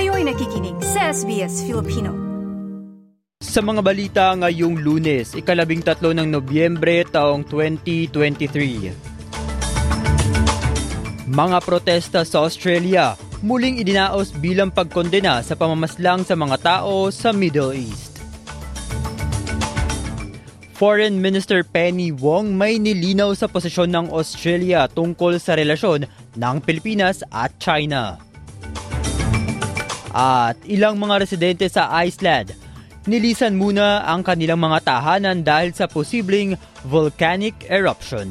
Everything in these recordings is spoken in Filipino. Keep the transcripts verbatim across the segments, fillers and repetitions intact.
Kayo'y nakikinig sa S B S Filipino. Sa mga balita ngayong Lunes, ikalabing tatlo ng Nobyembre taong twenty twenty-three. Mga protesta sa Australia muling idinaos bilang pagkondena sa pamamaslang sa mga tao sa Middle East. Foreign Minister Penny Wong may nilinaw sa posisyon ng Australia tungkol sa relasyon ng Pilipinas at China. At ilang mga residente sa Iceland, nilisan muna ang kanilang mga tahanan dahil sa posibleng volcanic eruption.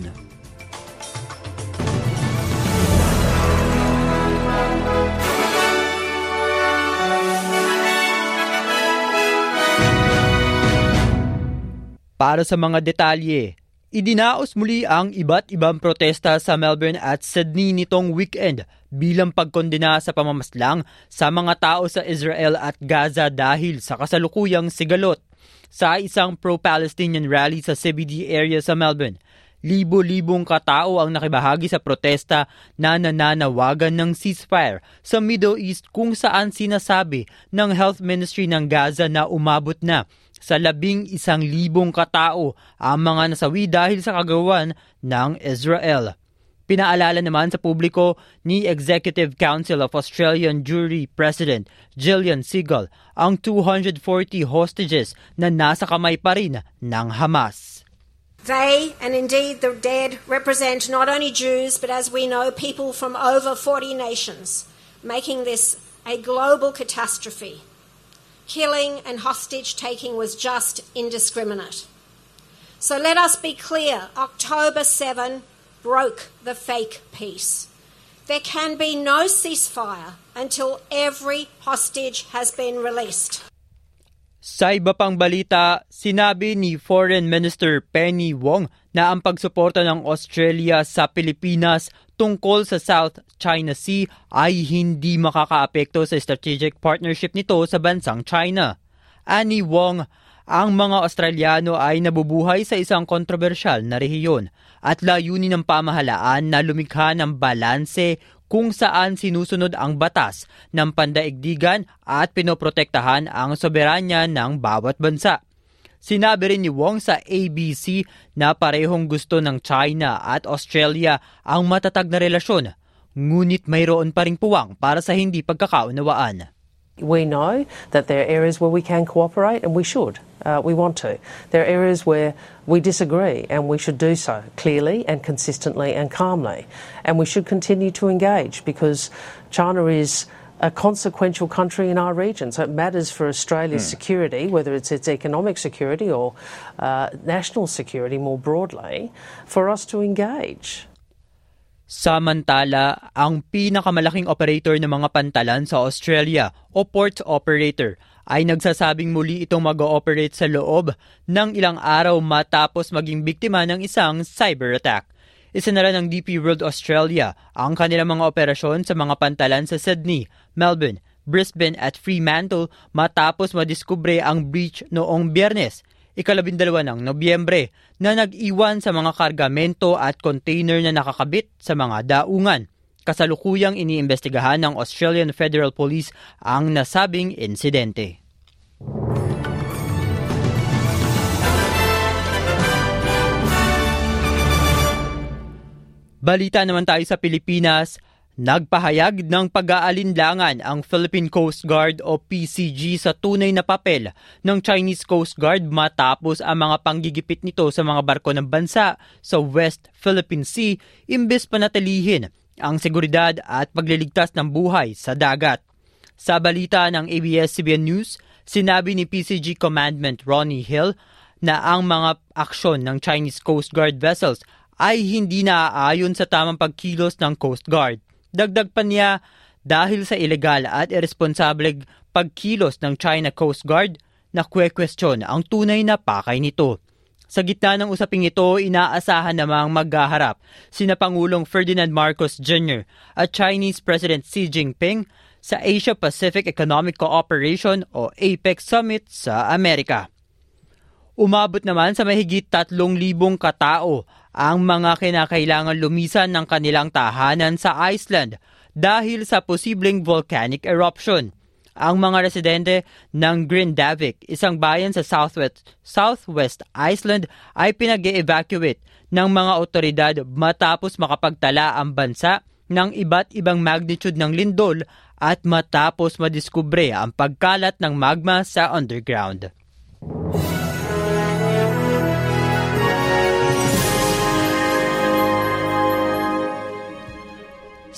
Para sa mga detalye, idinaos muli ang iba't ibang protesta sa Melbourne at Sydney nitong weekend bilang pagkondena sa pamamaslang sa mga tao sa Israel at Gaza dahil sa kasalukuyang sigalot. Sa isang pro-Palestinian rally sa C B D area sa Melbourne, libo-libong katao ang nakibahagi sa protesta na nananawagan ng ceasefire sa Middle East kung saan sinasabi ng Health Ministry ng Gaza na umabot na sa labing isang libong katao ang mga nasawi dahil sa kagawan ng Israel. Pinaalala naman sa publiko ni Executive Council of Australian Jury President Jillian Siegel ang two hundred forty hostages na nasa kamay pa rin ng Hamas. They, and indeed the dead, represent not only Jews but, as we know, people from over forty nations, making this a global catastrophe. Killing and hostage-taking was just indiscriminate. So let us be clear, October seventh broke the fake peace. There can be no ceasefire until every hostage has been released. Sa iba pang balita, sinabi ni Foreign Minister Penny Wong na ang pagsuporta ng Australia sa Pilipinas tungkol sa South China Sea ay hindi makakaapekto sa strategic partnership nito sa bansang China. Ani Wong, ang mga Australiano ay nabubuhay sa isang kontrobersyal na rehiyon at layunin ng pamahalaan na lumikha ng balanse kung saan sinusunod ang batas ng pandaigdigan at pinoprotektahan ang soberanya ng bawat bansa. Sinabi rin ni Wong sa A B C na parehong gusto ng China at Australia ang matatag na relasyon, ngunit mayroon pa ring puwang para sa hindi pagkakaunawaan. We know that there are areas where we can cooperate and we should. Uh, we want to. There are areas where we disagree and we should do so clearly and consistently and calmly. And we should continue to engage because China is a consequential country in our region. So it matters for Australia's mm. security, whether it's its economic security or uh, national security more broadly, for us to engage. Samantala, ang pinakamalaking operator ng mga pantalan sa Australia o port operator ay nagsasabing muli itong mag-ooperate sa loob ng ilang araw matapos maging biktima ng isang cyber attack. Isinara ng D P World Australia ang kanilang mga operasyon sa mga pantalan sa Sydney, Melbourne, Brisbane at Fremantle matapos madiskubre ang breach noong Biyernes, ikalabindalawa ng Nobyembre, na nag-iwan sa mga kargamento at container na nakakabit sa mga daungan. Kasalukuyang iniimbestigahan ng Australian Federal Police ang nasabing insidente. Balita naman tayo sa Pilipinas. Nagpahayag ng pag-aalinlangan ang Philippine Coast Guard o P C G sa tunay na papel ng Chinese Coast Guard matapos ang mga panggigipit nito sa mga barko ng bansa sa West Philippine Sea imbes panatilihin ang seguridad at pagliligtas ng buhay sa dagat. Sa balita ng A B S C B N News, sinabi ni P C G Commandant Ronnie Hill na ang mga aksyon ng Chinese Coast Guard vessels ay hindi naaayon sa tamang pagkilos ng Coast Guard. Dagdag pa niya, dahil sa ilegal at irresponsableng pagkilos ng China Coast Guard, nakwe-question ang tunay na pakay nito. Sa gitna ng usaping ito, inaasahan namang maghaharap sina Pangulong Ferdinand Marcos Junior at Chinese President Xi Jinping sa Asia-Pacific Economic Cooperation o APEC Summit sa Amerika. Umabot naman sa mahigit tatlong libong katao ang mga kinakailangan lumisan ng kanilang tahanan sa Iceland dahil sa posibleng volcanic eruption. ang mga residente ng Grindavik, isang bayan sa Southwest, Southwest Iceland, ay pinag-evacuate ng mga otoridad matapos makapagtala ang bansa ng iba't ibang magnitude ng lindol at matapos madiskubre ang pagkalat ng magma sa underground.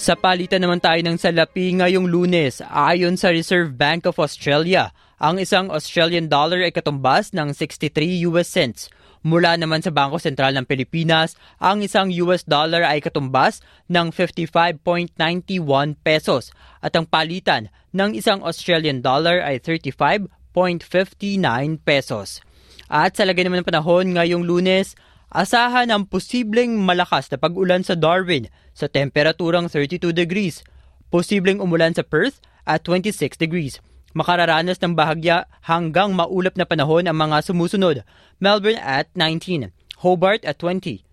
Sa palitan naman tayo ng salapi ngayong Lunes, ayon sa Reserve Bank of Australia, ang isang Australian dollar ay katumbas ng sixty-three US cents. Mula naman sa Bangko Sentral ng Pilipinas, ang isang U S dollar ay katumbas ng fifty-five point nine one pesos at ang palitan ng isang Australian dollar ay thirty-five point five nine pesos. At sa lagay naman ng panahon ngayong Lunes, asahan ang posibleng malakas na pag-ulan sa Darwin sa temperaturang thirty-two degrees, posibleng umulan sa Perth at twenty-six degrees. Makararanas ng bahagya hanggang maulap na panahon ang mga sumusunod: Melbourne at nineteen, Hobart at twenty,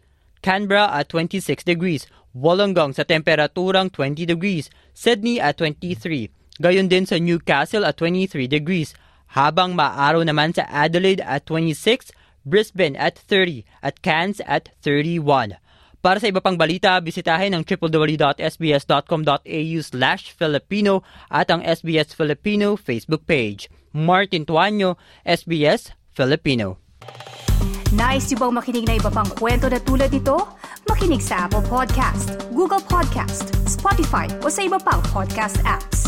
Canberra at twenty-six degrees, Wollongong sa temperaturang twenty degrees, Sydney at twenty-three, gayon din sa Newcastle at twenty-three degrees, habang maaraw naman sa Adelaide at twenty-six, Brisbane at thirty at Cairns at thirty-one. Para sa iba pang balita, bisitahin ang w w w dot s b s dot com dot a u slash Filipino at ang S B S Filipino Facebook page. Martin Tuanyo, S B S Filipino. Nice yung bang makinig na iba pang kwento na tulad ito? Makinig sa Apple Podcast, Google Podcast, Spotify o sa iba pang podcast apps.